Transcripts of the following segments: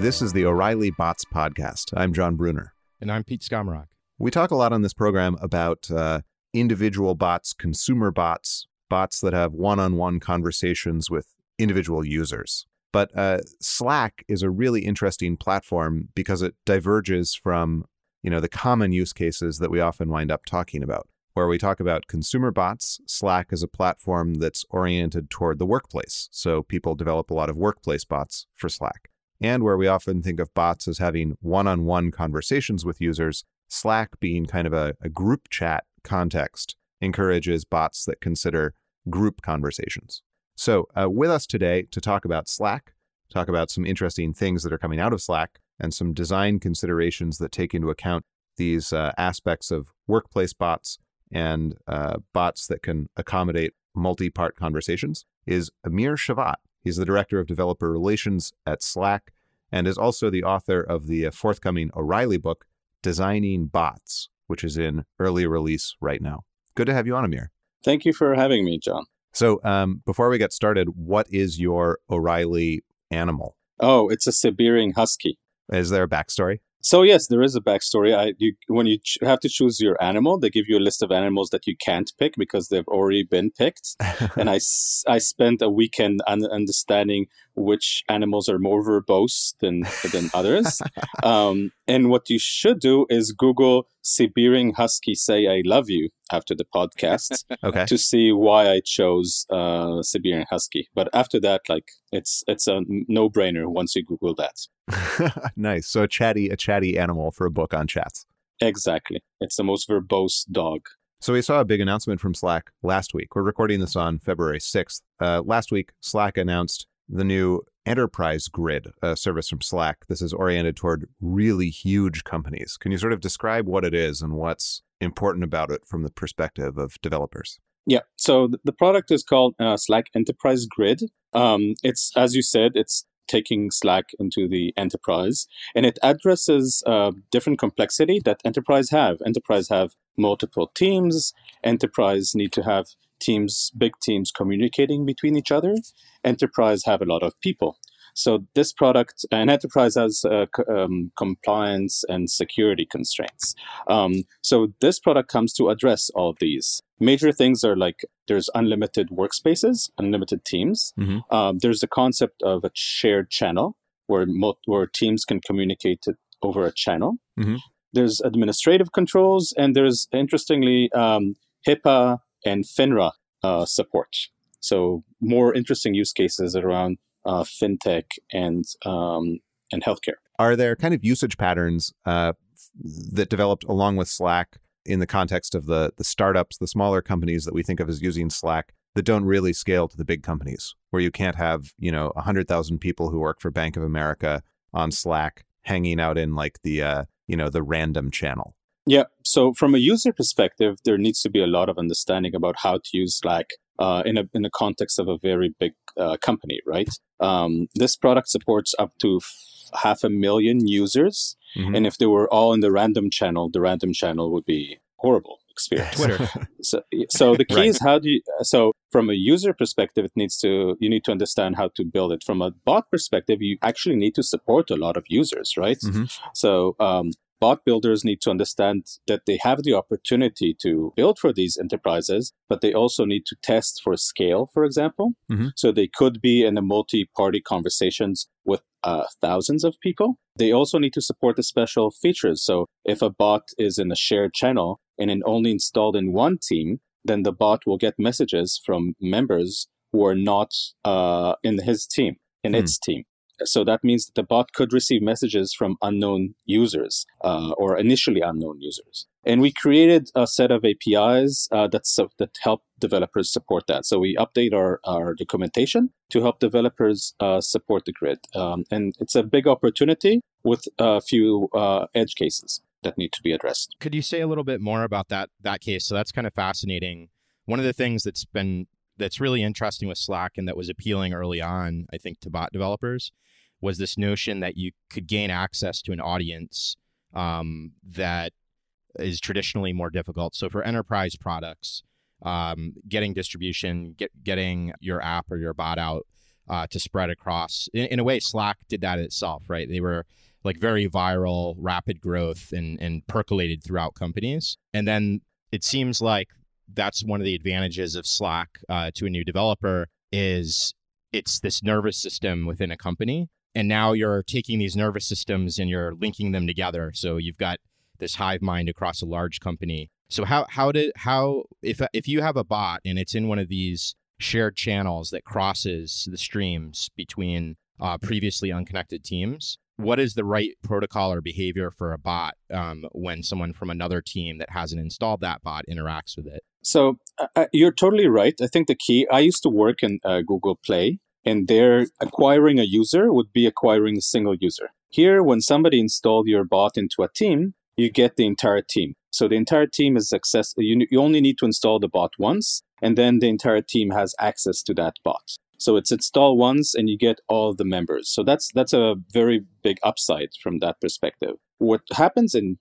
This is the O'Reilly Bots Podcast. I'm John Bruner. And I'm Pete Skomoroch. We talk a lot on this program about individual bots, consumer bots, bots that have one-on-one conversations with individual users. But Slack is a really interesting platform because it diverges from, the common use cases that we often wind up talking about, where we talk about consumer bots. Slack is a platform that's oriented toward the workplace. So people develop a lot of workplace bots for Slack. And where we often think of bots as having one-on-one conversations with users, Slack, being kind of a group chat context, encourages bots that consider group conversations. So with us today to talk about Slack, talk about some interesting things that are coming out of Slack, and some design considerations that take into account these aspects of workplace bots and bots that can accommodate multi-part conversations, is Amir Shevat. He's the Director of Developer Relations at Slack and is also the author of the forthcoming O'Reilly book, Designing Bots, which is in early release right now. Good to have you on, Amir. Thank you for having me, John. So before we get started, what is your O'Reilly animal? Oh, it's a Siberian Husky. Is there a backstory? So yes, there is a backstory. When you have to choose your animal, they give you a list of animals that you can't pick because they've already been picked. And I spent a weekend understanding which animals are more verbose than others. And what you should do is Google Siberian Husky say I love you after the podcast okay. to see why I chose Siberian Husky. But after that, it's a no-brainer once you Google that. Nice. So a chatty animal for a book on chats. Exactly. It's the most verbose dog. So we saw a big announcement from Slack last week. We're recording this on February 6th. Last week, Slack announced the new Enterprise Grid service from Slack. This is oriented toward really huge companies. Can you sort of describe what it is and what's important about it from the perspective of developers? Yeah. So the product is called Slack Enterprise Grid. It's, as you said, it's taking Slack into the enterprise, and it addresses different complexity that enterprise have. Enterprise have multiple teams. Enterprise need to have teams, big teams communicating between each other. Enterprise have a lot of people. So this product, an enterprise has compliance and security constraints. So this product comes to address all of these. Major things are there's unlimited workspaces, unlimited teams. Mm-hmm. There's the concept of a shared channel where teams can communicate over a channel. Mm-hmm. There's administrative controls, and there's, interestingly, HIPAA and FINRA support. So more interesting use cases around fintech and healthcare. Are there kind of usage patterns that developed along with Slack in the context of the startups, the smaller companies that we think of as using Slack, that don't really scale to the big companies, where you can't have, 100,000 people who work for Bank of America on Slack hanging out in the random channel? Yeah. So from a user perspective, there needs to be a lot of understanding about how to use Slack in the context of a very big company, right? This product supports up to 500,000 users. Mm-hmm. And if they were all in the random channel would be horrible experience. Twitter. So the key right. is from a user perspective, you need to understand how to build it. From a bot perspective, you actually need to support a lot of users, right? Mm-hmm. So bot builders need to understand that they have the opportunity to build for these enterprises, but they also need to test for scale, for example. Mm-hmm. So they could be in a multi-party conversations with thousands of people. They also need to support the special features. So if a bot is in a shared channel and only installed in one team, then the bot will get messages from members who are not in its team. So that means that the bot could receive messages from unknown users or initially unknown users. And we created a set of APIs that help developers support that. So we update our documentation to help developers support the grid. And it's a big opportunity with a few edge cases that need to be addressed. Could you say a little bit more about that case? So that's kind of fascinating. One of the things that's really interesting with Slack and that was appealing early on, I think, to bot developers was this notion that you could gain access to an audience that is traditionally more difficult. So for enterprise products, getting distribution, getting your app or your bot out to spread across. In a way, Slack did that itself, right? They were like very viral, rapid growth, and percolated throughout companies. And then it seems like that's one of the advantages of Slack to a new developer is it's this nervous system within a company. And now you're taking these nervous systems and you're linking them together. So you've got this hive mind across a large company. So if you have a bot and it's in one of these shared channels that crosses the streams between previously unconnected teams, what is the right protocol or behavior for a bot when someone from another team that hasn't installed that bot interacts with it? So you're totally right. I think the key, I used to work in Google Play, and there acquiring a user would be acquiring a single user. Here, when somebody installed your bot into a team, you get the entire team. So the entire team is accessible. You only need to install the bot once, and then the entire team has access to that bot. So it's install once and you get all the members. So that's a very big upside from that perspective. What happens in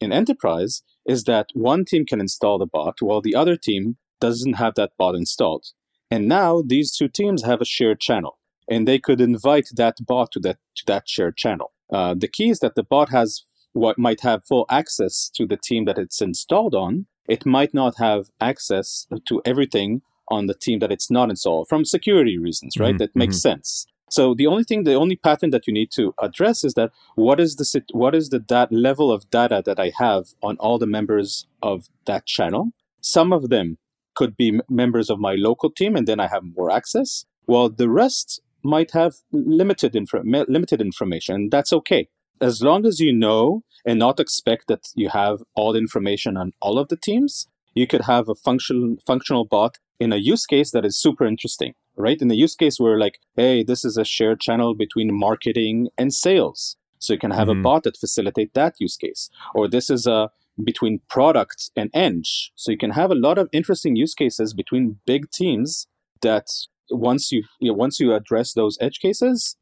enterprise is that one team can install the bot while the other team doesn't have that bot installed. And now these two teams have a shared channel and they could invite that bot to that shared channel. The key is that the bot has what might have full access to the team that it's installed on. It might not have access to everything on the team that it's not installed from security reasons, right? Mm-hmm. That makes sense. So the only pattern that you need to address is that what is the level of data that I have on all the members of that channel? Some of them could be members of my local team, and then I have more access, while the rest might have limited information, and that's okay. As long as you know and not expect that you have all the information on all of the teams, you could have a functional bot in a use case that is super interesting, right? In the use case where like, hey, this is a shared channel between marketing and sales. So you can have a bot that facilitate that use case. Or this is between product and eng. So you can have a lot of interesting use cases between big teams that once you address those edge cases,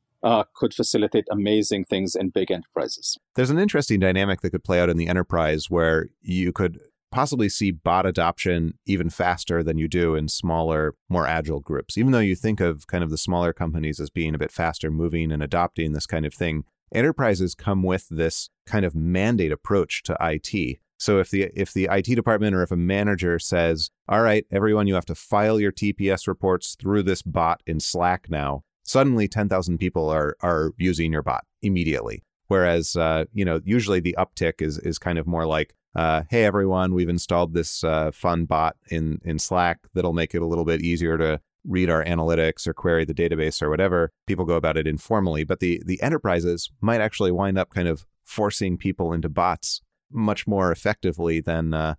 could facilitate amazing things in big enterprises. There's an interesting dynamic that could play out in the enterprise where you could possibly see bot adoption even faster than you do in smaller, more agile groups. Even though you think of kind of the smaller companies as being a bit faster moving and adopting this kind of thing, enterprises come with this kind of mandate approach to IT. So if the IT department or if a manager says, all right, everyone, you have to file your TPS reports through this bot in Slack now, suddenly 10,000 people are using your bot immediately. Whereas, usually the uptick is kind of more like, hey, everyone, we've installed this fun bot in Slack that'll make it a little bit easier to read our analytics or query the database or whatever. People go about it informally, but the enterprises might actually wind up kind of forcing people into bots much more effectively than the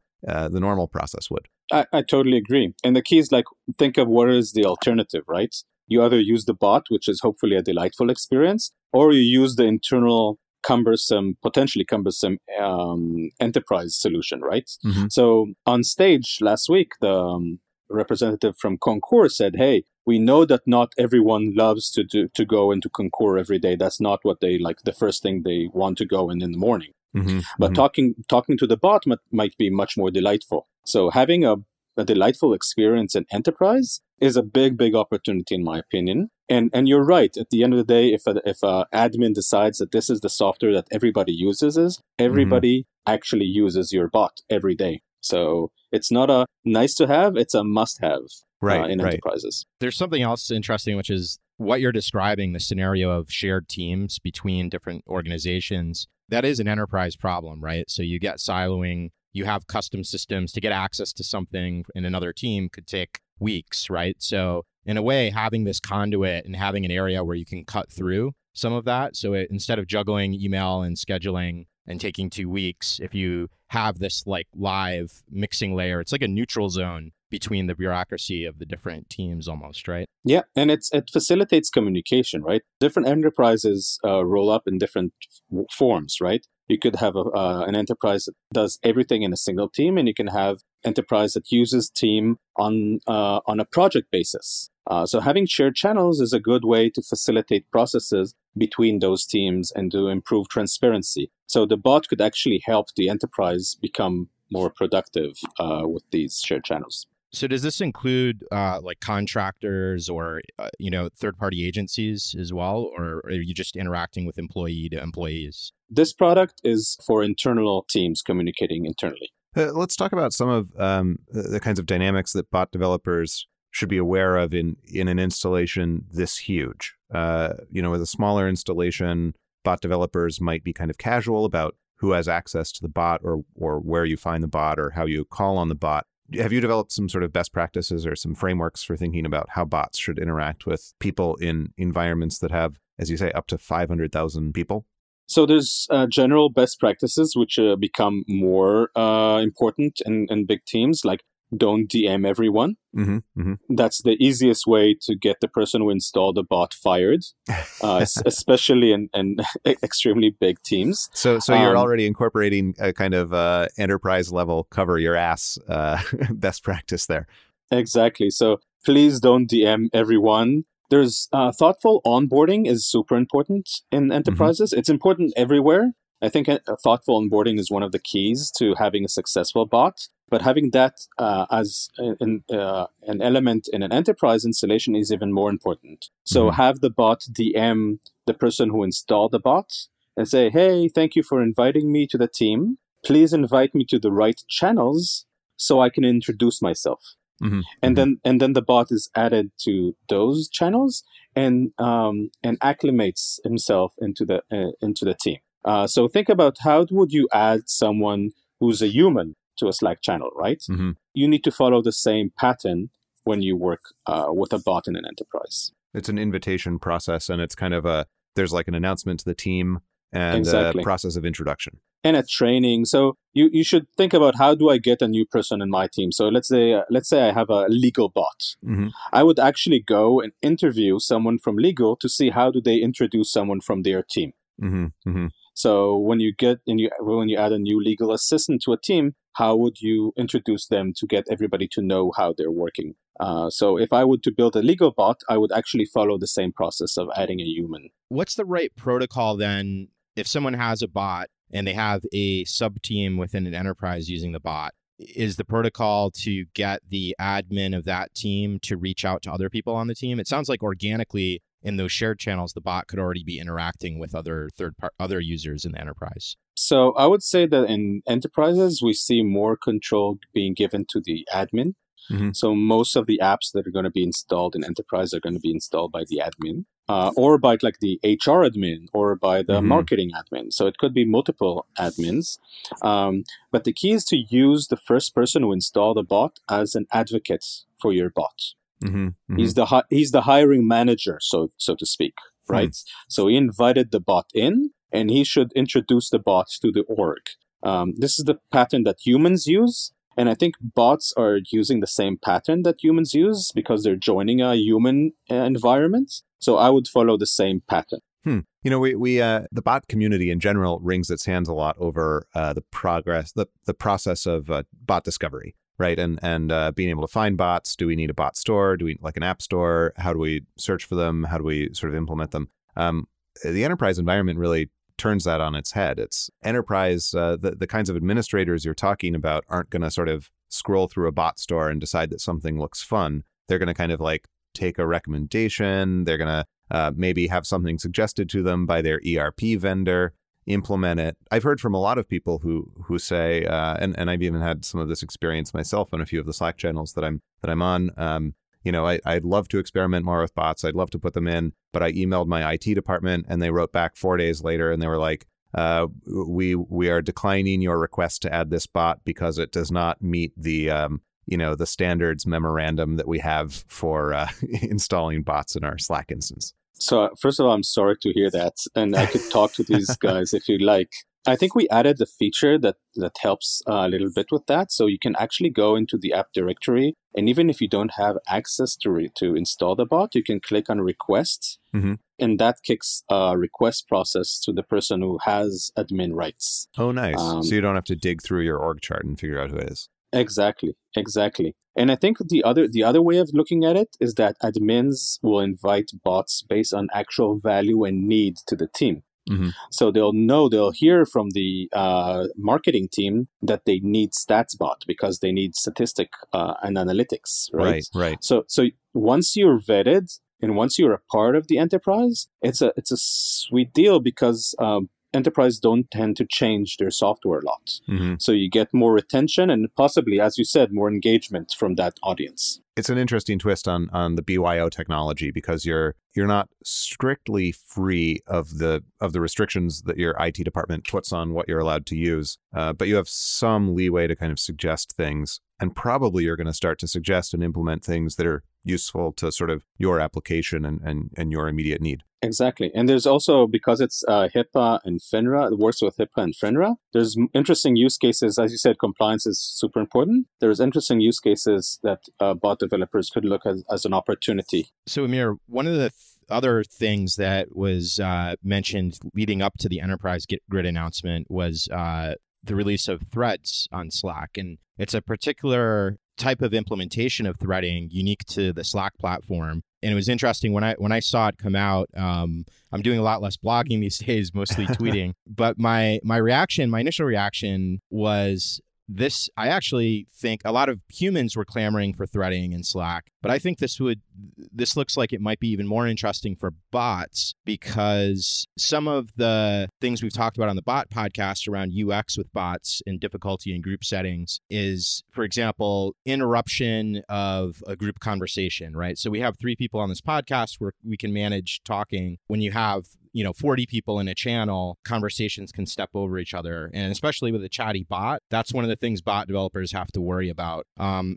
normal process would. I totally agree. And the key is like, think of what is the alternative, right? You either use the bot, which is hopefully a delightful experience, or you use the internal potentially cumbersome enterprise solution, right? Mm-hmm. So on stage last week, the representative from Concur said, hey, we know that not everyone loves to go into Concur every day. That's not what they like, the first thing they want to go in the morning. Mm-hmm. But talking to the bot might be much more delightful. So having a delightful experience in enterprise is a big, big opportunity in my opinion. And you're right. At the end of the day, if a admin decides that this is the software that everybody uses, everybody actually uses your bot every day. So it's not a nice to have, it's a must have in enterprises. There's something else interesting, which is what you're describing, the scenario of shared teams between different organizations. That is an enterprise problem, right? So you get siloing, you have custom systems to get access to something in another team could take weeks, right? So in a way, having this conduit and having an area where you can cut through some of that. So instead of juggling email and scheduling and taking 2 weeks, if you have this like live mixing layer, it's like a neutral zone between the bureaucracy of the different teams almost, right? Yeah, and it facilitates communication, right? Different enterprises roll up in different forms, right? You could have an enterprise that does everything in a single team, and you can have enterprise that uses team on a project basis. So having shared channels is a good way to facilitate processes between those teams and to improve transparency. So the bot could actually help the enterprise become more productive with these shared channels. So does this include like contractors or, you know, third-party agencies as well? Or are you just interacting with employee to employees? This product is for internal teams communicating internally. Let's talk about some of the kinds of dynamics that bot developers should be aware of in an installation this huge. You know, with a smaller installation, bot developers might be kind of casual about who has access to the bot or where you find the bot or how you call on the bot. Have you developed some sort of best practices or some frameworks for thinking about how bots should interact with people in environments that have, as you say, up to 500,000 people? So there's general best practices, which become more important in big teams, like don't DM everyone. Mm-hmm, mm-hmm. That's the easiest way to get the person who installed the bot fired, especially in extremely big teams. So you're already incorporating a kind of enterprise level cover your ass best practice there. Exactly. So please don't DM everyone. There's thoughtful onboarding is super important in enterprises. Mm-hmm. It's important everywhere. I think thoughtful onboarding is one of the keys to having a successful bot. But having that as an element in an enterprise installation is even more important. So mm-hmm. have the bot DM the person who installed the bot and say, hey, thank you for inviting me to the team. Please invite me to the right channels so I can introduce myself. Mm-hmm. And then the bot is added to those channels and acclimates himself into the team. So think about how would you add someone who's a human to a Slack channel, right? Mm-hmm. You need to follow the same pattern when you work with a bot in an enterprise. It's an invitation process, and it's kind of there's like an announcement to the team and exactly. a process of introduction. And a training. So you should think about how do I get a new person in my team? So let's say I have a legal bot. Mm-hmm. I would actually go and interview someone from legal to see how do they introduce someone from their team. Mm-hmm. Mm-hmm. So when you add a new legal assistant to a team, how would you introduce them to get everybody to know how they're working? So if I would to build a legal bot, I would actually follow the same process of adding a human. What's the right protocol then if someone has a bot and they have a sub-team within an enterprise using the bot? Is the protocol to get the admin of that team to reach out to other people on the team? It sounds like organically in those shared channels, the bot could already be interacting with other other users in the enterprise. So I would say that in enterprises, we see more control being given to the admin. Mm-hmm. So most of the apps that are going to be installed in enterprise are going to be installed by the admin or by like the HR admin or by the mm-hmm. marketing admin. So it could be multiple admins. But the key is to use the first person who installed the bot as an advocate for your bot. Mm-hmm, mm-hmm. He's the hiring manager, so to speak, right? Mm-hmm. So he invited the bot in, and he should introduce the bot to the org. This is the pattern that humans use, and I think bots are using the same pattern that humans use because they're joining a human environment. So I would follow the same pattern. You know, we the bot community in general wrings its hands a lot over the process of bot discovery. Right. And being able to find bots. Do we need a bot store? Do we like an app store? How do we search for them? How do we sort of implement them? The enterprise environment really turns that on its head. It's enterprise. The kinds of administrators you're talking about aren't going to sort of scroll through a bot store and decide that something looks fun. They're going to kind of like take a recommendation. They're going to maybe have something suggested to them by their ERP vendor. Implement it. I've heard from a lot of people who say, and I've even had some of this experience myself on a few of the Slack channels that I'm on. You know, I'd love to experiment more with bots. I'd love to put them in, but I emailed my IT department, and they wrote back 4 days later, and they were like, "We are declining your request to add this bot because it does not meet the the standards memorandum that we have for installing bots in our Slack instance." So first of all, I'm sorry to hear that. And I could talk to these guys if you like. I think we added a feature that helps a little bit with that. So you can actually go into the app directory. And even if you don't have access to install the bot, you can click on requests. Mm-hmm. And that kicks a request process to the person who has admin rights. Oh, nice. So you don't have to dig through your org chart and figure out who it is. Exactly. And I think the other way of looking at it is that admins will invite bots based on actual value and need to the team. Mm-hmm. So they'll hear from the marketing team that they need StatsBot because they need statistic and analytics, right? Right. So once you're vetted and once you're a part of the enterprise, it's a sweet deal because enterprise don't tend to change their software a lot. Mm-hmm. So you get more retention and possibly, as you said, more engagement from that audience. It's an interesting twist on the BYO technology because you're not strictly free of the restrictions that your IT department puts on what you're allowed to use, but you have some leeway to kind of suggest things, and probably you're going to start to suggest and implement things that are useful to sort of your application and your immediate need. Exactly. And there's also, because it's HIPAA and FINRA, it works with HIPAA and FINRA, there's interesting use cases. As you said, compliance is super important. There's interesting use cases that bot developers could look as an opportunity. So Amir, one of the other things that was mentioned leading up to the Enterprise Grid announcement was the release of threads on Slack. And it's a particular type of implementation of threading unique to the Slack platform. And it was interesting when I saw it come out. I'm doing a lot less blogging these days, mostly tweeting. But my initial reaction was this. I actually think a lot of humans were clamoring for threading in Slack, but I think this looks like it might be even more interesting for bots, because some of the things we've talked about on the bot podcast around UX with bots and difficulty in group settings is, for example, interruption of a group conversation, right? So we have 3 people on this podcast where we can manage talking. When you have 40 people in a channel, conversations can step over each other. And especially with a chatty bot, that's one of the things bot developers have to worry about.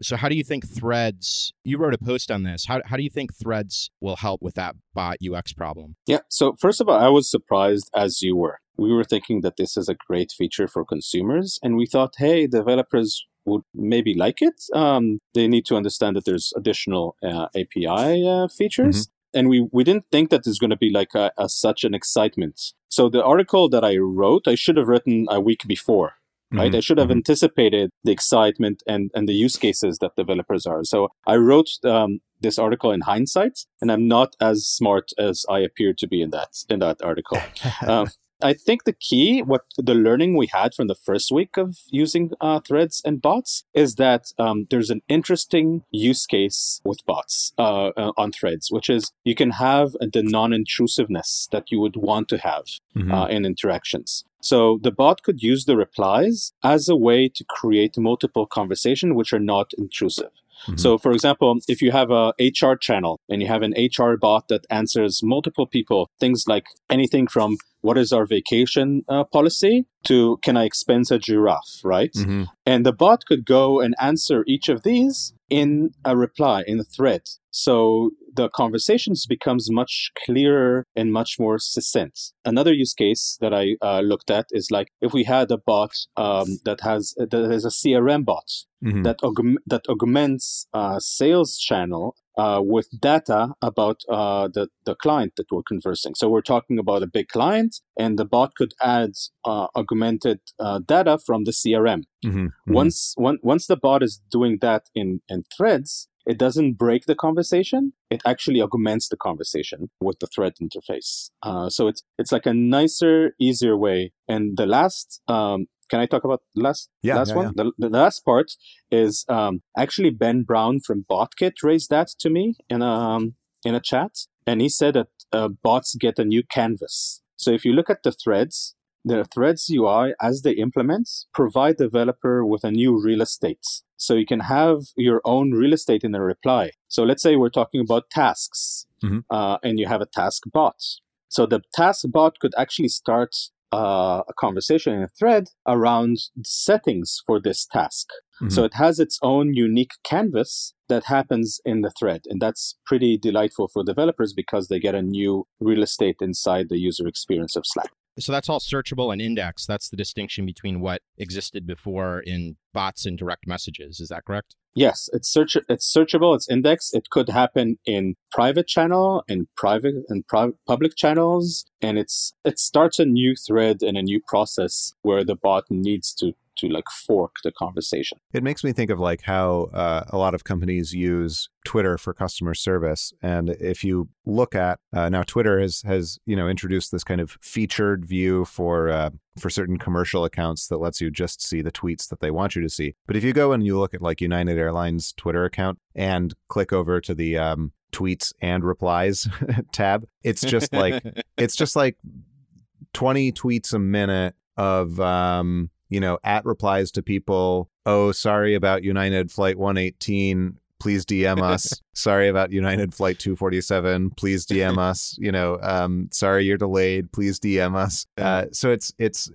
So how do you think threads, you wrote a post on this, how do you think threads will help with that bot UX problem? Yeah. So first of all, I was surprised, as you were. We were thinking that this is a great feature for consumers. And we thought, hey, developers would maybe like it. They need to understand that there's additional API features. Mm-hmm. And we didn't think that there's going to be like such an excitement. So the article that I wrote, I should have written a week before, right? Mm-hmm. I should have anticipated the excitement and the use cases that developers are. So I wrote this article in hindsight, and I'm not as smart as I appear to be in that article. I think the key, what the learning we had from the first week of using threads and bots is that there's an interesting use case with bots on threads, which is you can have the non-intrusiveness that you would want to have in interactions. So the bot could use the replies as a way to create multiple conversations which are not intrusive. Mm-hmm. So, for example, if you have a HR channel and you have an HR bot that answers multiple people, things like anything from what is our vacation policy to can I expense a giraffe, right? Mm-hmm. And the bot could go and answer each of these in a reply, in a thread. So the conversations becomes much clearer and much more succinct. Another use case that I looked at is like if we had a bot that is a CRM bot mm-hmm. that augments a sales channel with data about the client that we're conversing. So we're talking about a big client, and the bot could add augmented data from the CRM. Mm-hmm. Mm-hmm. Once the bot is doing that in threads, it doesn't break the conversation. It actually augments the conversation with the thread interface. So it's like a nicer, easier way. And the last, can I talk about the last one? Yeah. The last part is actually Ben Brown from BotKit raised that to me in a chat. And he said that bots get a new canvas. So if you look at the threads UI, as they implement, provide developer with a new real estate. So you can have your own real estate in a reply. So let's say we're talking about tasks mm-hmm. And you have a task bot. So the task bot could actually start a conversation in a thread around settings for this task. Mm-hmm. So it has its own unique canvas that happens in the thread. And that's pretty delightful for developers because they get a new real estate inside the user experience of Slack. So that's all searchable and indexed. That's the distinction between what existed before in bots and direct messages. Is that correct? Yes, it's searchable. It's indexed. It could happen in private channel and public channels, and it starts a new thread and a new process where the bot needs to to like fork the conversation. It makes me think of like how a lot of companies use Twitter for customer service. And if you look at now, Twitter has introduced this kind of featured view for certain commercial accounts that lets you just see the tweets that they want you to see. But if you go and you look at like United Airlines Twitter account and click over to the tweets and replies tab, it's just like 20 tweets a minute of at replies to people. Oh, sorry about United Flight 118. Please DM us. Sorry about United Flight 247. Please DM us. Sorry you're delayed. Please DM us. So it's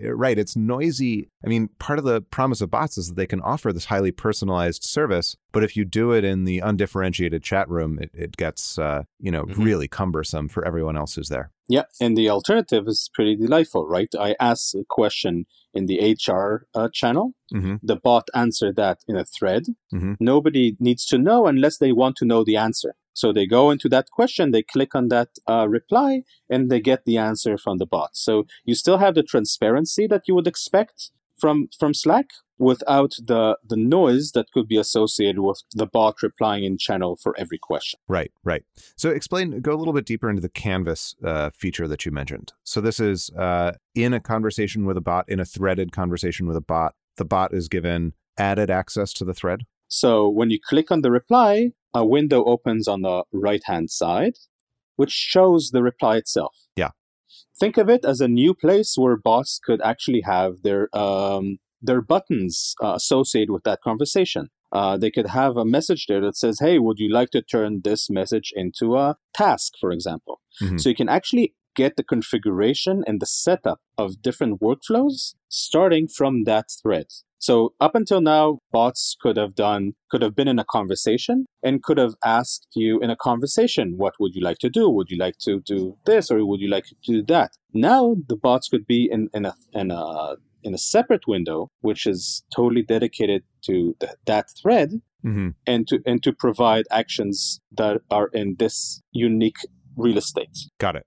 right. It's noisy. I mean, part of the promise of bots is that they can offer this highly personalized service. But if you do it in the undifferentiated chat room, it gets really cumbersome for everyone else who's there. Yeah, and the alternative is pretty delightful, right? I asked a question in the HR channel. Mm-hmm. The bot answered that in a thread. Mm-hmm. Nobody needs to know unless they want to know the answer. So they go into that question, they click on that reply, and they get the answer from the bot. So you still have the transparency that you would expect from Slack without the noise that could be associated with the bot replying in channel for every question. Right. So go a little bit deeper into the Canvas feature that you mentioned. So this is in a conversation with a bot, in a threaded conversation with a bot, the bot is given added access to the thread. So when you click on the reply, a window opens on the right-hand side, which shows the reply itself. Yeah. Think of it as a new place where bots could actually have their buttons associated with that conversation. They could have a message there that says, hey, would you like to turn this message into a task, for example? Mm-hmm. So you can actually get the configuration and the setup of different workflows starting from that thread. So up until now, bots could have been in a conversation and could have asked you in a conversation, what would you like to do? Would you like to do this or would you like to do that? Now the bots could be in a separate window, which is totally dedicated to that thread, mm-hmm. and to provide actions that are in this unique real estate. Got it.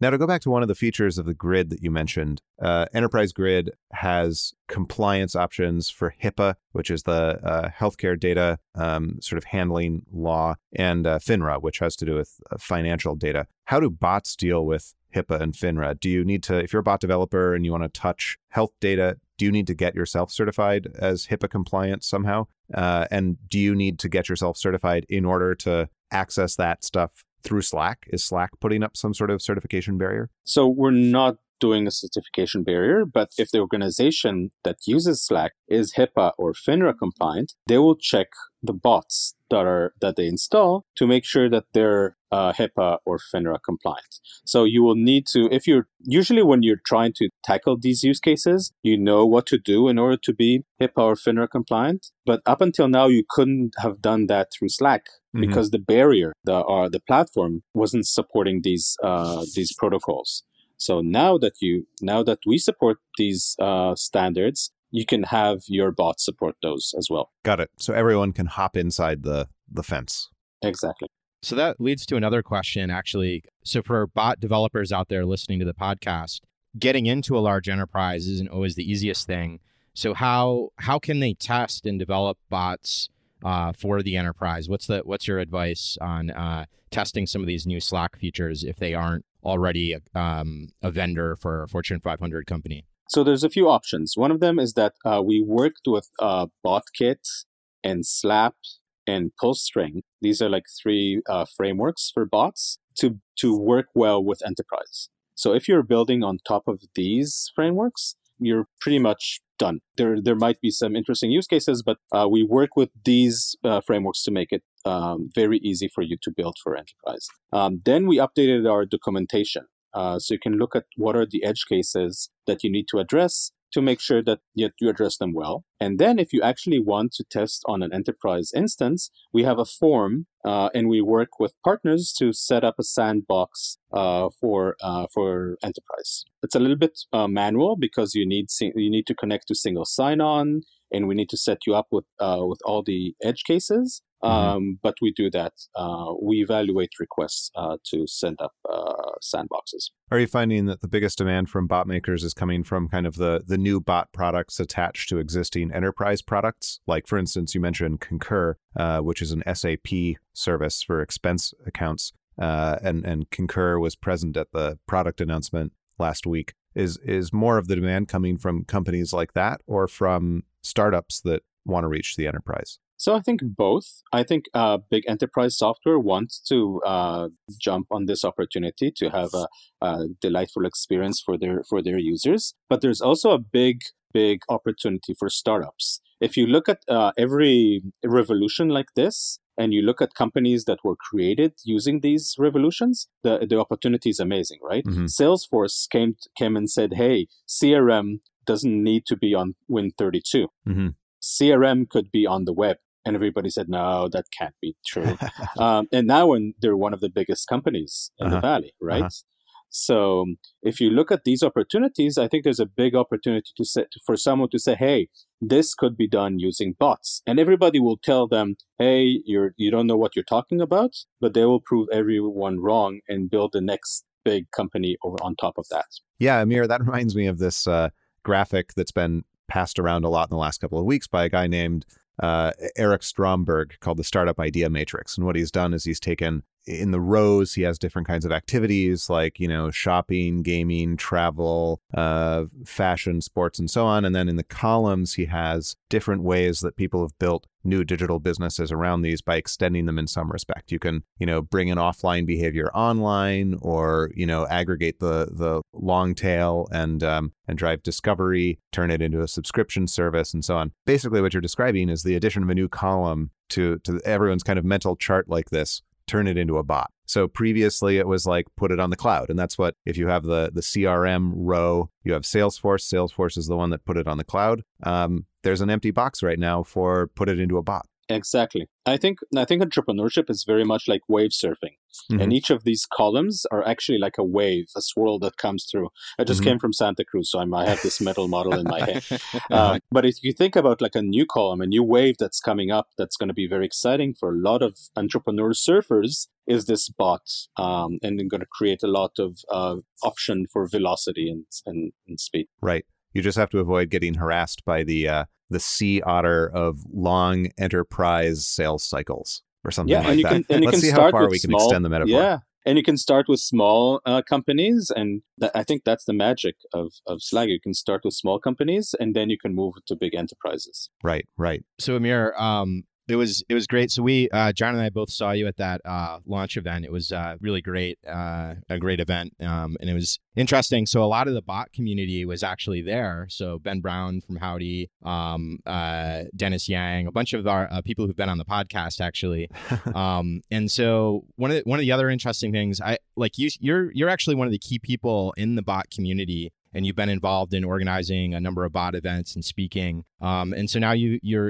Now, to go back to one of the features of the grid that you mentioned, Enterprise Grid has compliance options for HIPAA, which is the healthcare data sort of handling law, and FINRA, which has to do with financial data. How do bots deal with HIPAA and FINRA? Do you need to, if you're a bot developer and you want to touch health data, do you need to get yourself certified as HIPAA compliant somehow? And do you need to get yourself certified in order to access that stuff through Slack? Is Slack putting up some sort of certification barrier? So we're not doing a certification barrier, but if the organization that uses Slack is HIPAA or FINRA compliant, they will check the bots that they install to make sure that they're HIPAA or FINRA compliant. So you will need to, usually when you're trying to tackle these use cases, you know what to do in order to be HIPAA or FINRA compliant. But up until now, you couldn't have done that through Slack because the barrier, the platform wasn't supporting these protocols. So now that we support these standards, you can have your bot support those as well. Got it. So everyone can hop inside the fence. Exactly. So that leads to another question, actually. So for bot developers out there listening to the podcast, getting into a large enterprise isn't always the easiest thing. So how can they test and develop bots for the enterprise? What's your advice on testing some of these new Slack features if they aren't already a vendor for a Fortune 500 company? So there's a few options. One of them is that we worked with BotKit and Slap and PulseString. These are like three frameworks for bots to work well with enterprise. So if you're building on top of these frameworks, you're pretty much done. There might be some interesting use cases, but we work with these frameworks to make it very easy for you to build for enterprise. Then we updated our documentation. So you can look at what are the edge cases that you need to address to make sure that you address them well. And then if you actually want to test on an enterprise instance, we have a form and we work with partners to set up a sandbox for enterprise. It's a little bit manual because you need to connect to single sign-on, and we need to set you up with all the edge cases. But we do that. We evaluate requests to send up sandboxes. Are you finding that the biggest demand from bot makers is coming from kind of the new bot products attached to existing enterprise products? Like, for instance, you mentioned Concur, which is an SAP service for expense accounts. And Concur was present at the product announcement last week. Is more of the demand coming from companies like that or from startups that want to reach the enterprise? So I think both. I think big enterprise software wants to jump on this opportunity to have a delightful experience for their users. But there's also a big opportunity for startups. If you look at every revolution like this, and you look at companies that were created using these revolutions, the opportunity is amazing, right? Mm-hmm. Salesforce came and said, hey, CRM doesn't need to be on Win32. Mm-hmm. CRM could be on the web. And everybody said, no, that can't be true. And now they're one of the biggest companies in the Valley, right? So if you look at these opportunities, I think there's a big opportunity for someone to say, hey, this could be done using bots. And everybody will tell them, hey, you don't know what you're talking about, but they will prove everyone wrong and build the next big company over on top of that. Yeah, Amir, that reminds me of this graphic that's been passed around a lot in the last couple of weeks by a guy named Eric Stromberg called the Startup Idea Matrix. And what he's done is he's taken, in the rows, he has different kinds of activities like, you know, shopping, gaming, travel, fashion, sports, and so on. And then in the columns, he has different ways that people have built new digital businesses around these by extending them in some respect. You can, you know, bring an offline behavior online, or, you know, aggregate the long tail and drive discovery, turn it into a subscription service, and so on. Basically, what you're describing is the addition of a new column to everyone's kind of mental chart like this. Turn it into a bot. So previously it was like, put it on the cloud. And that's what, if you have the CRM row, you have Salesforce. Salesforce is the one that put it on the cloud. There's an empty box right now for put it into a bot. Exactly. I think entrepreneurship is very much like wave surfing. Mm-hmm. And each of these columns are actually like a wave, a swirl that comes through. I just came from Santa Cruz, so I have this metal model in my head. But if you think about like a new column, a new wave that's coming up, that's going to be very exciting for a lot of entrepreneur surfers, is this bot. And going to create a lot of option for velocity and speed. Right. You just have to avoid getting harassed by the sea otter of long enterprise sales cycles or something like that. Let's see how far we can extend the metaphor. Yeah, and you can start with small companies, and I think that's the magic of Slack. You can start with small companies, and then you can move to big enterprises. Right, right. So Amir, it was great. So we, John and I both saw you at that launch event. It was really great, a great event. And it was interesting. So a lot of the bot community was actually there. So Ben Brown from Howdy, Dennis Yang, a bunch of our people who've been on the podcast, actually. And so one of the other interesting things, you're actually one of the key people in the bot community. And you've been involved in organizing a number of bot events and speaking. And so now you're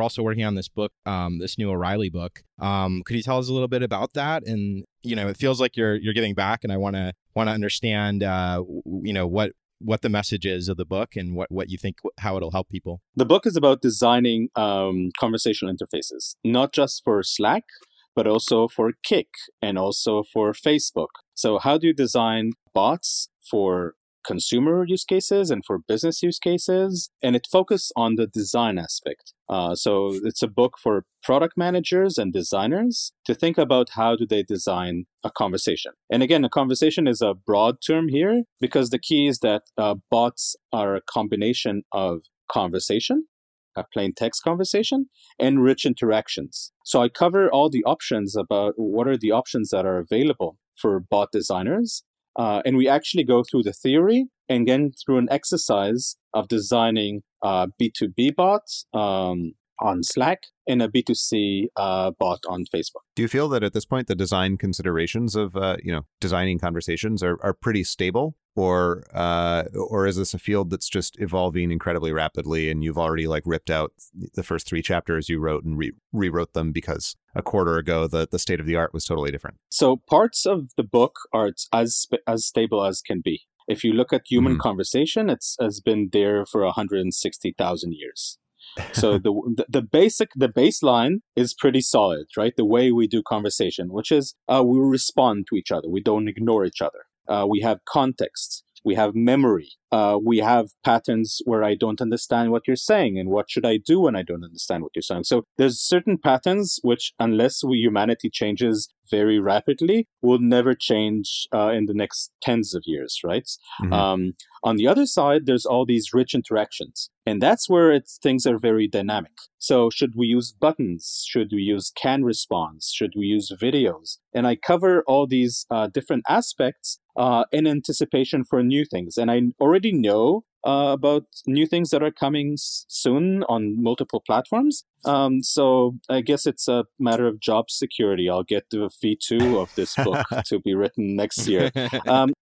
also working on this book, this new O'Reilly book. Could you tell us a little bit about that? And, you know, it feels like you're giving back, and I want to understand, what the message is of the book and what you think, how it'll help people. The book is about designing conversational interfaces, not just for Slack, but also for Kik and also for Facebook. So how do you design bots for consumer use cases and for business use cases, and it focuses on the design aspect. So it's a book for product managers and designers to think about how do they design a conversation. And again, a conversation is a broad term here because the key is that bots are a combination of conversation, a plain text conversation, and rich interactions. So I cover all the options about what are the options that are available for bot designers. And we actually go through the theory and then through an exercise of designing B2B bots on Slack and a B2C bot on Facebook. Do you feel that at this point, the design considerations of designing conversations are pretty stable? Or is this a field that's just evolving incredibly rapidly, and you've already like ripped out the first three chapters you wrote and rewrote them because a quarter ago the state of the art was totally different? So parts of the book are as stable as can be. If you look at human conversation, it has been there for 160,000 years. So the baseline is pretty solid, right? The way we do conversation, which is we respond to each other. We don't ignore each other. We have context. We have memory. We have patterns where I don't understand what you're saying, and what should I do when I don't understand what you're saying. So there's certain patterns which, unless humanity changes very rapidly, will never change in the next tens of years, right? Mm-hmm. On the other side, there's all these rich interactions, and that's where things are very dynamic. So should we use buttons? Should we use canned response? Should we use videos? And I cover all these different aspects in anticipation for new things. And I already know about new things that are coming soon on multiple platforms. So I guess it's a matter of job security. I'll get to V2 of this book to be written next year.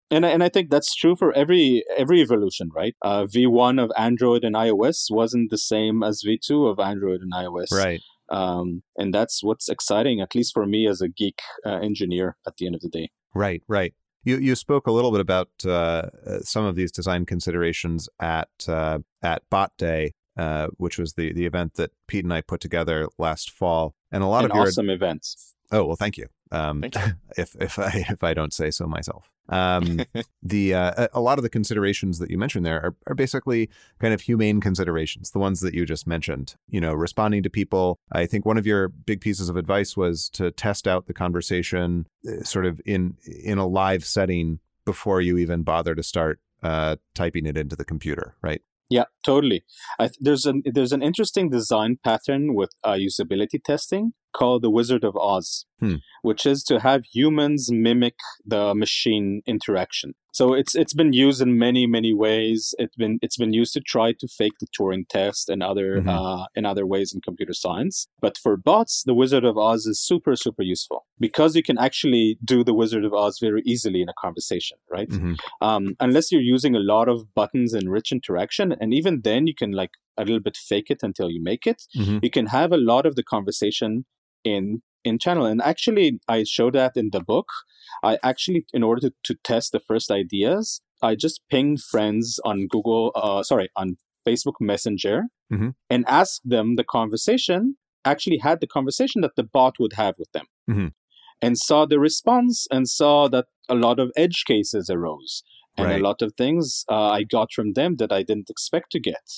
And I think that's true for every evolution, right? V1 of Android and iOS wasn't the same as V2 of Android and iOS. Right. And that's what's exciting, at least for me as a geek engineer at the end of the day. Right, right. You spoke a little bit about some of these design considerations at Bot Day, which was the event that Pete and I put together last fall, and a lot of awesome events. Oh well, thank you. Thank you. If I don't say so myself, a lot of the considerations that you mentioned there are basically kind of humane considerations, the ones that you just mentioned. You know, responding to people. I think one of your big pieces of advice was to test out the conversation sort of in a live setting before you even bother to start typing it into the computer, right? Yeah, totally. There's an interesting design pattern with usability testing called the Wizard of Oz, which is to have humans mimic the machine interaction. So it's been used in many ways. It's been used to try to fake the Turing test and other in other ways in computer science. But for bots, the Wizard of Oz is super useful because you can actually do the Wizard of Oz very easily in a conversation, right? Unless you're using a lot of buttons and rich interaction, and even then you can like a little bit fake it until you make it. You can have a lot of the conversation in channel. And actually, I show that in the book. I actually, in order to test the first ideas, I just pinged friends on on Facebook Messenger and asked them the conversation, actually had the conversation that the bot would have with them and saw the response and saw that a lot of edge cases arose and a lot of things I got from them that I didn't expect to get.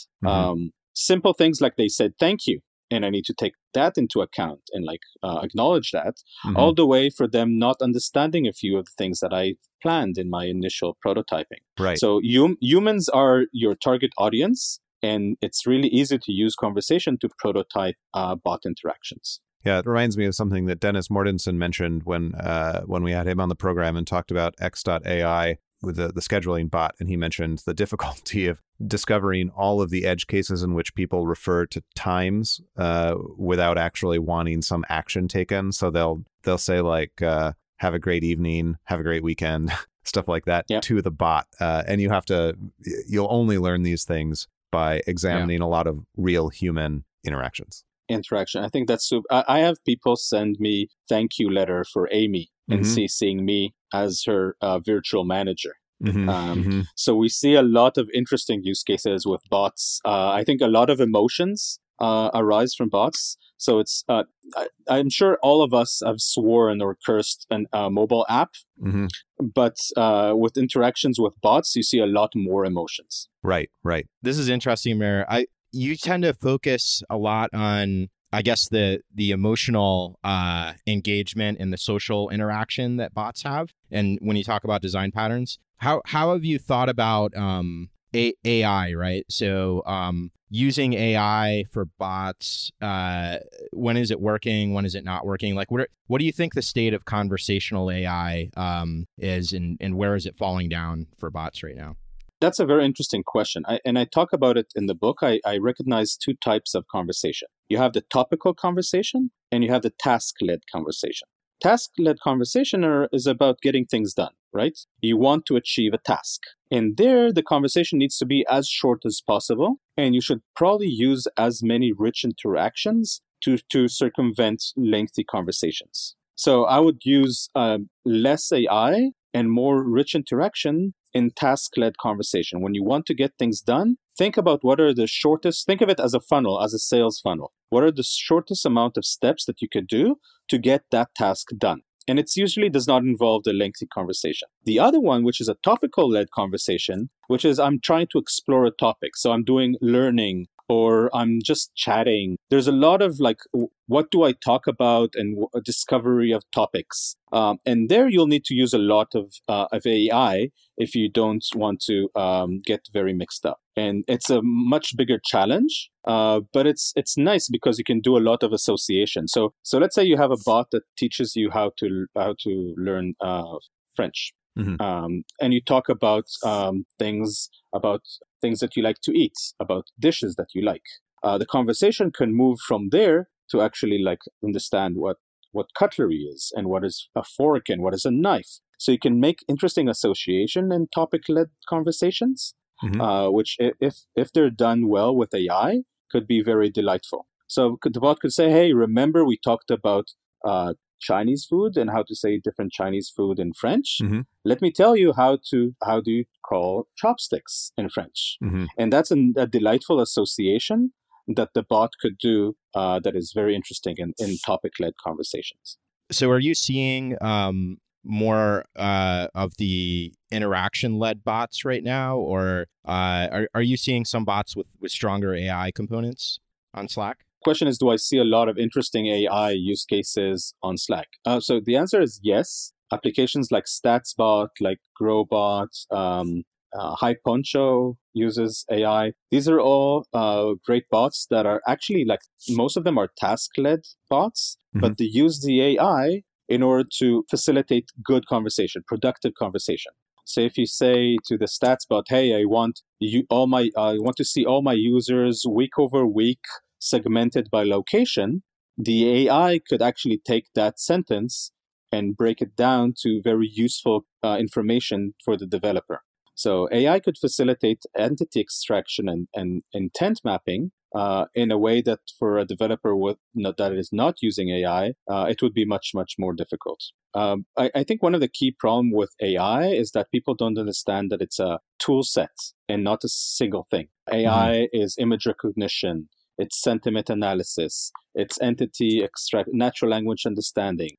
Simple things like they said, thank you. And I need to take that into account and like acknowledge that all the way for them not understanding a few of the things that I planned in my initial prototyping. Right. So humans are your target audience, and it's really easy to use conversation to prototype bot interactions. Yeah, it reminds me of something that Dennis Mortensen mentioned when we had him on the program and talked about x.ai with the scheduling bot, and he mentioned the difficulty of discovering all of the edge cases in which people refer to times without actually wanting some action taken. So they'll say like, have a great evening, have a great weekend, stuff like that to the bot. And you'll only learn these things by examining a lot of real human interaction. I think that's super. I have people send me thank you letter for Amy and CCing me as her virtual manager. So we see a lot of interesting use cases with bots. I think a lot of emotions arise from bots. So it's I'm sure all of us have sworn or cursed a mobile app, but with interactions with bots, you see a lot more emotions. Right, right. This is interesting, Amir. You tend to focus a lot on, I guess, the emotional engagement and the social interaction that bots have. And when you talk about design patterns, how have you thought about AI, right? So using AI for bots, when is it working? When is it not working? Like, what do you think the state of conversational AI is, and where is it falling down for bots right now? That's a very interesting question. I talk about it in the book. I recognize two types of conversation. You have the topical conversation and you have the task-led conversation. Task-led conversation is about getting things done, right? You want to achieve a task. And there, the conversation needs to be as short as possible. And you should probably use as many rich interactions to circumvent lengthy conversations. So I would use less AI and more rich interaction in task-led conversation. When you want to get things done, think about what are the shortest, think of it as a funnel, as a sales funnel. What are the shortest amount of steps that you could do to get that task done? And it usually does not involve a lengthy conversation. The other one, which is a topical-led conversation, which is I'm trying to explore a topic. So I'm doing learning or I'm just chatting. There's a lot of like, what do I talk about and discovery of topics. And there you'll need to use a lot of AI if you don't want to get very mixed up. And it's a much bigger challenge, but it's nice because you can do a lot of association. So let's say you have a bot that teaches you how to learn French. Mm-hmm. And you talk about things that you like to eat, about dishes that you like. The conversation can move from there to actually like understand what cutlery is and what is a fork and what is a knife. So you can make interesting association and topic-led conversations, mm-hmm. Which if they're done well with AI, could be very delightful. So the bot could say, hey, remember we talked about Chinese food and how to say different Chinese food in French. Mm-hmm. Let me tell you how do you call chopsticks in French. Mm-hmm. And that's a delightful association that the bot could do that is very interesting in topic-led conversations. So are you seeing more of the interaction-led bots right now, or are you seeing some bots with stronger AI components on Slack? Question is, do I see a lot of interesting AI use cases on Slack? So the answer is yes. Applications like StatsBot, like GrowBot, High Poncho uses AI. These are all great bots that are actually like most of them are task-led bots, mm-hmm. but they use the AI in order to facilitate good conversation, productive conversation. So if you say to the StatsBot, hey, I want to see all my users week over week, segmented by location, the AI could actually take that sentence and break it down to very useful information for the developer. So AI could facilitate entity extraction and intent mapping in a way that for a developer that is not using AI, it would be much, much more difficult. I think one of the key problems with AI is that people don't understand that it's a tool set and not a single thing. AI is image recognition. It's sentiment analysis, it's entity extract, natural language understanding.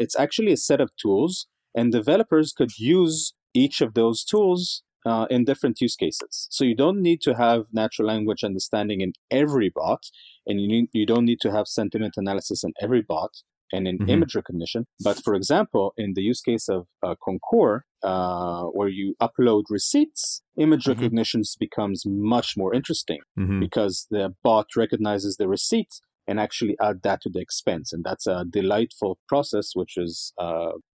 It's actually a set of tools, and developers could use each of those tools in different use cases. So you don't need to have natural language understanding in every bot, and you don't need to have sentiment analysis in every bot and in mm-hmm. image recognition. But for example, in the use case of Concur, where you upload receipts, image mm-hmm. recognition becomes much more interesting mm-hmm. because the bot recognizes the receipt and actually add that to the expense. And that's a delightful process, which is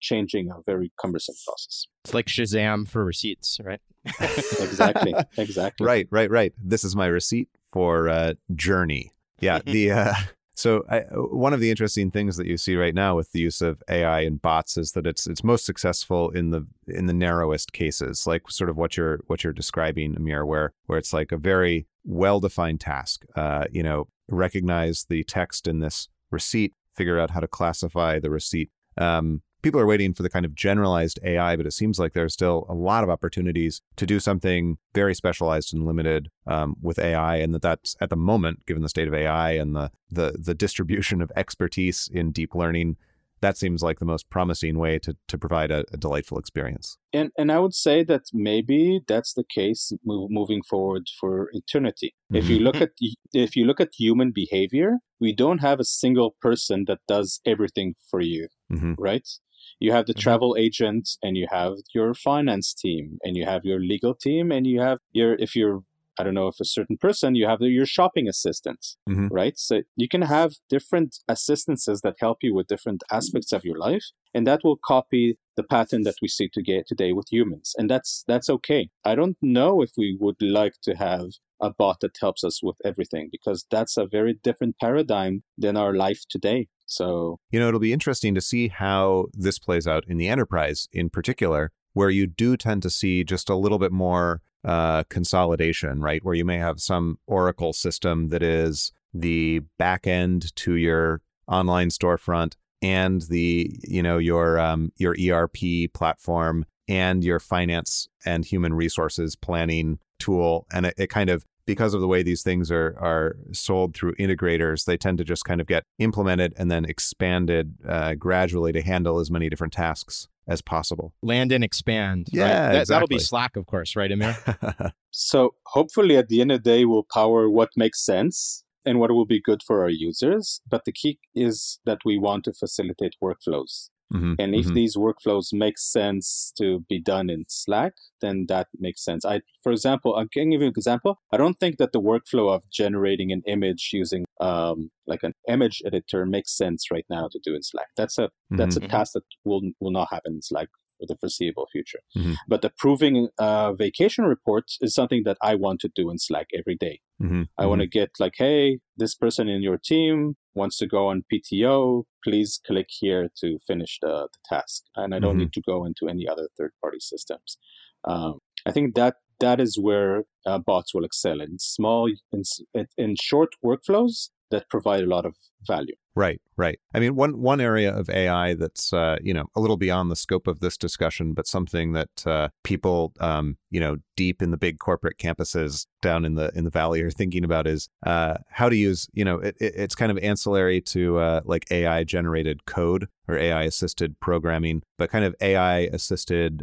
changing a very cumbersome process. It's like Shazam for receipts, right? Exactly. Right. This is my receipt for Journey. Yeah, So one of the interesting things that you see right now with the use of AI and bots is that it's most successful in the narrowest cases, like sort of what you're describing, Amir, where it's like a very well-defined task. Recognize the text in this receipt, figure out how to classify the receipt. People are waiting for the kind of generalized AI, but it seems like there's still a lot of opportunities to do something very specialized and limited with AI, and that's at the moment, given the state of AI and the distribution of expertise in deep learning, that seems like the most promising way to provide a delightful experience. And I would say that maybe that's the case moving forward for eternity. Mm-hmm. If you look at human behavior, we don't have a single person that does everything for you, mm-hmm. right? You have the travel agent, and you have your finance team, and you have your legal team, and you have your shopping assistant, mm-hmm. right? So you can have different assistances that help you with different aspects of your life, and that will copy the pattern that we see today with humans, and that's okay. I don't know if we would like to have a bot that helps us with everything, because that's a very different paradigm than our life today. So, it'll be interesting to see how this plays out in the enterprise in particular, where you do tend to see just a little bit more consolidation, right? Where you may have some Oracle system that is the back end to your online storefront and your ERP platform and your finance and human resources planning tool. And it kind of because of the way these things are sold through integrators, they tend to just kind of get implemented and then expanded gradually to handle as many different tasks as possible. Land and expand. Yeah, right? Exactly. That'll be Slack, of course, right, Amir? So hopefully at the end of the day, we'll power what makes sense and what will be good for our users. But the key is that we want to facilitate workflows. Mm-hmm, and if these workflows make sense to be done in Slack, then that makes sense. For example, I can give you an example. I don't think that the workflow of generating an image using like an image editor makes sense right now to do in Slack. That's a task that will not happen in Slack for the foreseeable future. Mm-hmm. But approving vacation reports is something that I want to do in Slack every day. Mm-hmm. I want to get like, hey, this person in your team wants to go on PTO, please click here to finish the task. And I don't need to go into any other third-party systems. I think that is where bots will excel in short workflows that provide a lot of value. Right, right. I mean, one area of AI that's a little beyond the scope of this discussion, but something that people deep in the big corporate campuses down in the valley are thinking about is how to use. It's kind of ancillary to like AI generated code or AI assisted programming, but kind of AI assisted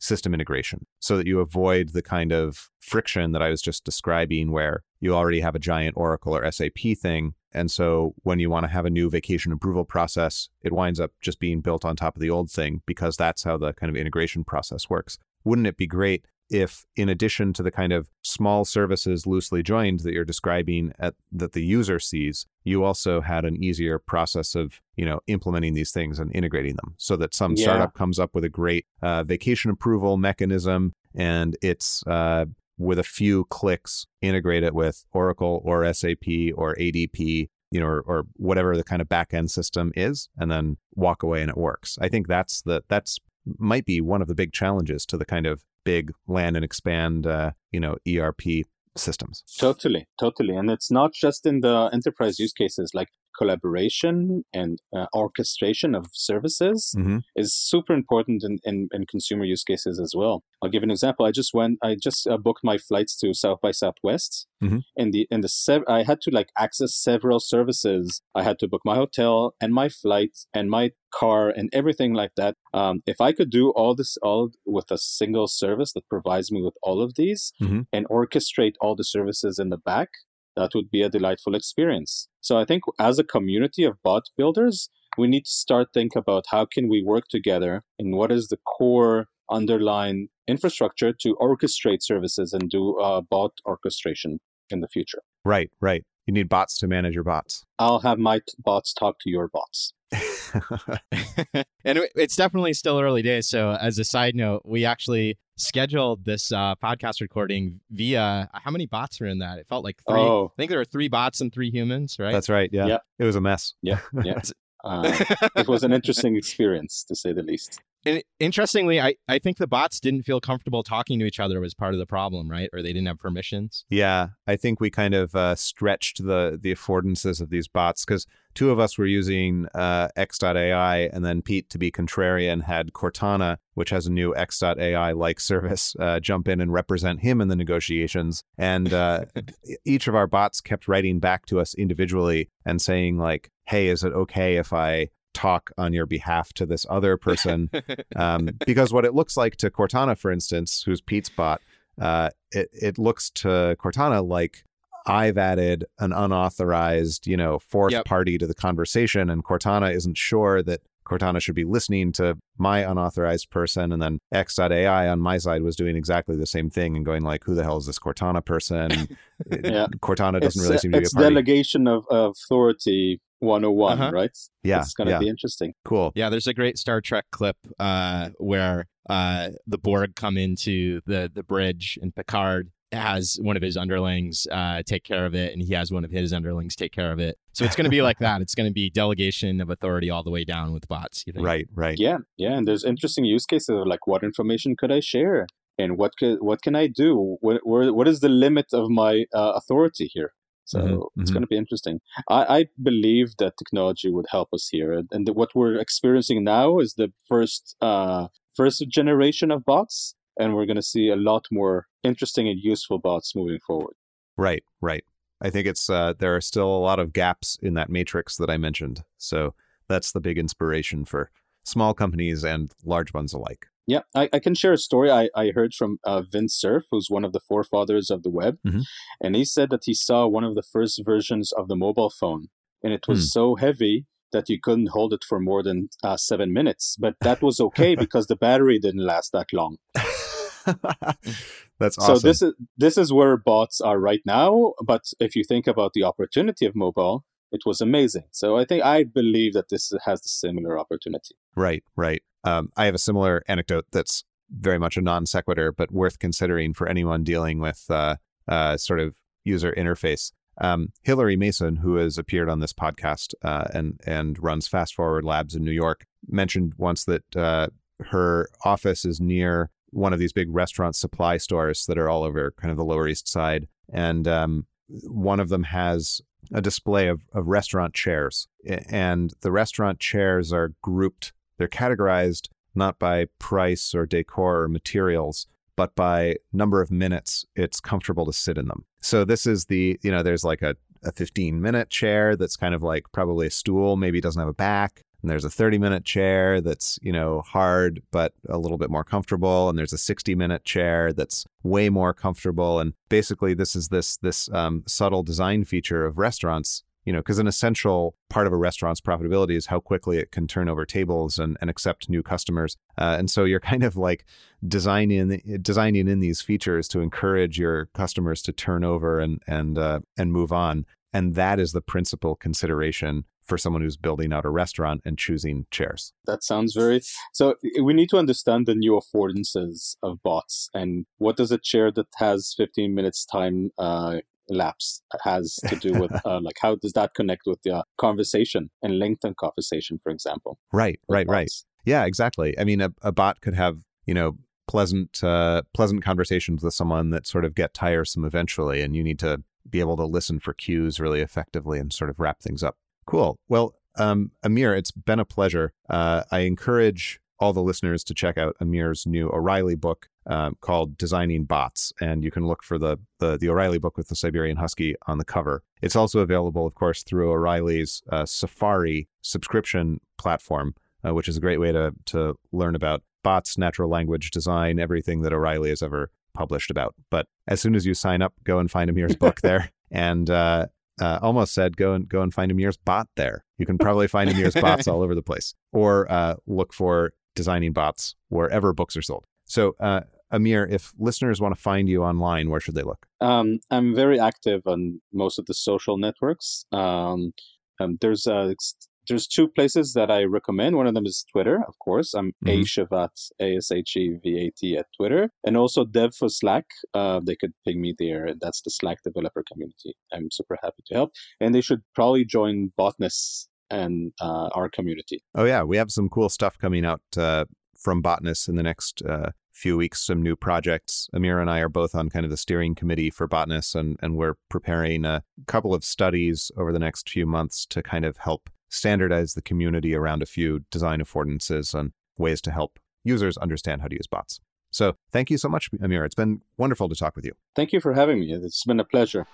system integration, so that you avoid the kind of friction that I was just describing, where you already have a giant Oracle or SAP thing. And so when you want to have a new vacation approval process, it winds up just being built on top of the old thing, because that's how the kind of integration process works. Wouldn't it be great if, in addition to the kind of small services loosely joined that you're describing that the user sees, you also had an easier process of, implementing these things and integrating them, so that some startup comes up with a great vacation approval mechanism, and it's with a few clicks integrate it with Oracle or SAP or ADP, or whatever the kind of back-end system is, and then walk away and it works. I think that's might be one of the big challenges to the kind of big land and expand, ERP systems. Totally. And it's not just in the enterprise use cases, like collaboration and orchestration of services is super important in consumer use cases as well. I'll give an example. I just booked my flights to South by Southwest, I had to access several services. I had to book my hotel and my flight and my car and everything like that. If I could do all with a single service that provides me with all of these and orchestrate all the services in the back, that would be a delightful experience. So I think as a community of bot builders, we need to start thinking about how can we work together and what is the core underlying infrastructure to orchestrate services and do bot orchestration in the future. Right, right. You need bots to manage your bots. I'll have my bots talk to your bots. And it's definitely still early days. So as a side note, we actually scheduled this podcast recording via, how many bots were in that? It felt like three. Oh. I think there were 3 bots and 3 humans, right? That's right. Yeah. It was a mess. Yeah. It was an interesting experience, to say the least. And interestingly, I think the bots didn't feel comfortable talking to each other was part of the problem, right? Or they didn't have permissions. Yeah, I think we kind of stretched the affordances of these bots, because 2 of us were using x.ai, and then Pete, to be contrarian, had Cortana, which has a new x.ai-like service, jump in and represent him in the negotiations. And each of our bots kept writing back to us individually and saying like, hey, is it okay if I talk on your behalf to this other person? Because what it looks like to Cortana, for instance, who's Pete's bot, it looks to Cortana like I've added an unauthorized, fourth party to the conversation, and Cortana isn't sure that Cortana should be listening to my unauthorized person. And then X.AI on my side was doing exactly the same thing and going like, who the hell is this Cortana person? Cortana doesn't really seem to be a party. It's delegation of authority 101, right? Yeah. It's going to be interesting. Cool. Yeah, there's a great Star Trek clip where the Borg come into the bridge, and Picard has one of his underlings take care of it, and he has one of his underlings take care of it. So it's going to be like that. It's going to be delegation of authority all the way down with bots. You think? Right. Yeah. And there's interesting use cases of like, what information could I share, and what can I do? What is the limit of my authority here? So it's going to be interesting. I believe that technology would help us here, and what we're experiencing now is the first generation of bots. And we're going to see a lot more interesting and useful bots moving forward. Right, right. I think it's there are still a lot of gaps in that matrix that I mentioned. So that's the big inspiration for small companies and large ones alike. Yeah, I can share a story I heard from Vint Cerf, who's one of the forefathers of the web. Mm-hmm. And he said that he saw one of the first versions of the mobile phone. And it was so heavy that you couldn't hold it for more than 7 minutes. But that was okay because the battery didn't last that long. That's awesome. So this is where bots are right now. But if you think about the opportunity of mobile, it was amazing. So I believe that this has a similar opportunity. Right, right. I have a similar anecdote that's very much a non sequitur, but worth considering for anyone dealing with sort of user interface. Hillary Mason, who has appeared on this podcast and runs Fast Forward Labs in New York, mentioned once that her office is near one of these big restaurant supply stores that are all over kind of the Lower East Side. And one of them has a display of restaurant chairs. And the restaurant chairs are grouped. They're categorized not by price or decor or materials, but by number of minutes it's comfortable to sit in them. So this is the, you know, there's like a 15-minute chair that's kind of like probably a stool, maybe doesn't have a back. And there's a 30-minute chair that's, you know, hard, but a little bit more comfortable. And there's a 60-minute chair that's way more comfortable. And basically this is this subtle design feature of restaurants, you know, because an essential part of a restaurant's profitability is how quickly it can turn over tables and accept new customers. And so you're kind of like designing in these features to encourage your customers to turn over and move on. And that is the principal consideration for someone who's building out a restaurant and choosing chairs. That sounds very... So we need to understand the new affordances of bots and what does a chair that has 15 minutes time lapse has to do with, like how does that connect with the conversation and length of conversation, for example? Right. Yeah, exactly. I mean, a bot could have, you know, pleasant conversations with someone that sort of get tiresome eventually, and you need to be able to listen for cues really effectively and sort of wrap things up. Cool. Well, Amir, it's been a pleasure. I encourage all the listeners to check out Amir's new O'Reilly book called Designing Bots. And you can look for the O'Reilly book with the Siberian Husky on the cover. It's also available, of course, through O'Reilly's Safari subscription platform, which is a great way to learn about bots, natural language design, everything that O'Reilly has ever published about. But as soon as you sign up, go and find Amir's book there. And almost said, go and find Amir's bot there. You can probably find Amir's bots all over the place, or look for Designing Bots wherever books are sold. So, Amir, if listeners want to find you online, where should they look? I'm very active on most of the social networks. There's two places that I recommend. One of them is Twitter, of course. I'm Shevat, A-S-H-E-V-A-T at Twitter. And also Dev for Slack. They could ping me there. That's the Slack developer community. I'm super happy to help. And they should probably join Botness and our community. Oh, yeah. We have some cool stuff coming out from Botness in the next few weeks, some new projects. Amir and I are both on kind of the steering committee for Botness, and we're preparing a couple of studies over the next few months to kind of help standardize the community around a few design affordances and ways to help users understand how to use bots. So thank you so much, Amir. It's been wonderful to talk with you. Thank you for having me. It's been a pleasure.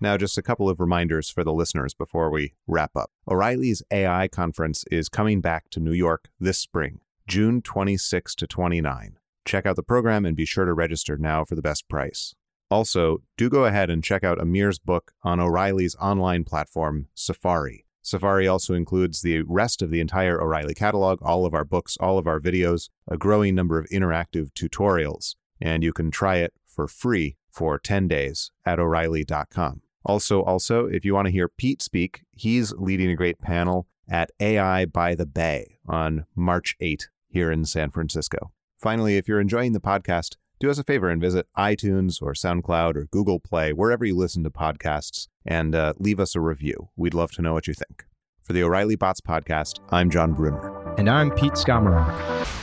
Now, just a couple of reminders for the listeners before we wrap up. O'Reilly's AI conference is coming back to New York this spring, June 26 to 29. Check out the program and be sure to register now for the best price. Also, do go ahead and check out Amir's book on O'Reilly's online platform, Safari. Safari also includes the rest of the entire O'Reilly catalog, all of our books, all of our videos, a growing number of interactive tutorials, and you can try it for free for 10 days at O'Reilly.com. Also, if you want to hear Pete speak, he's leading a great panel at AI by the Bay on March 8 here in San Francisco. Finally, if you're enjoying the podcast, do us a favor and visit iTunes or SoundCloud or Google Play, wherever you listen to podcasts, and leave us a review. We'd love to know what you think. For the O'Reilly Bots Podcast, I'm John Brunner. And I'm Pete Skomoroch.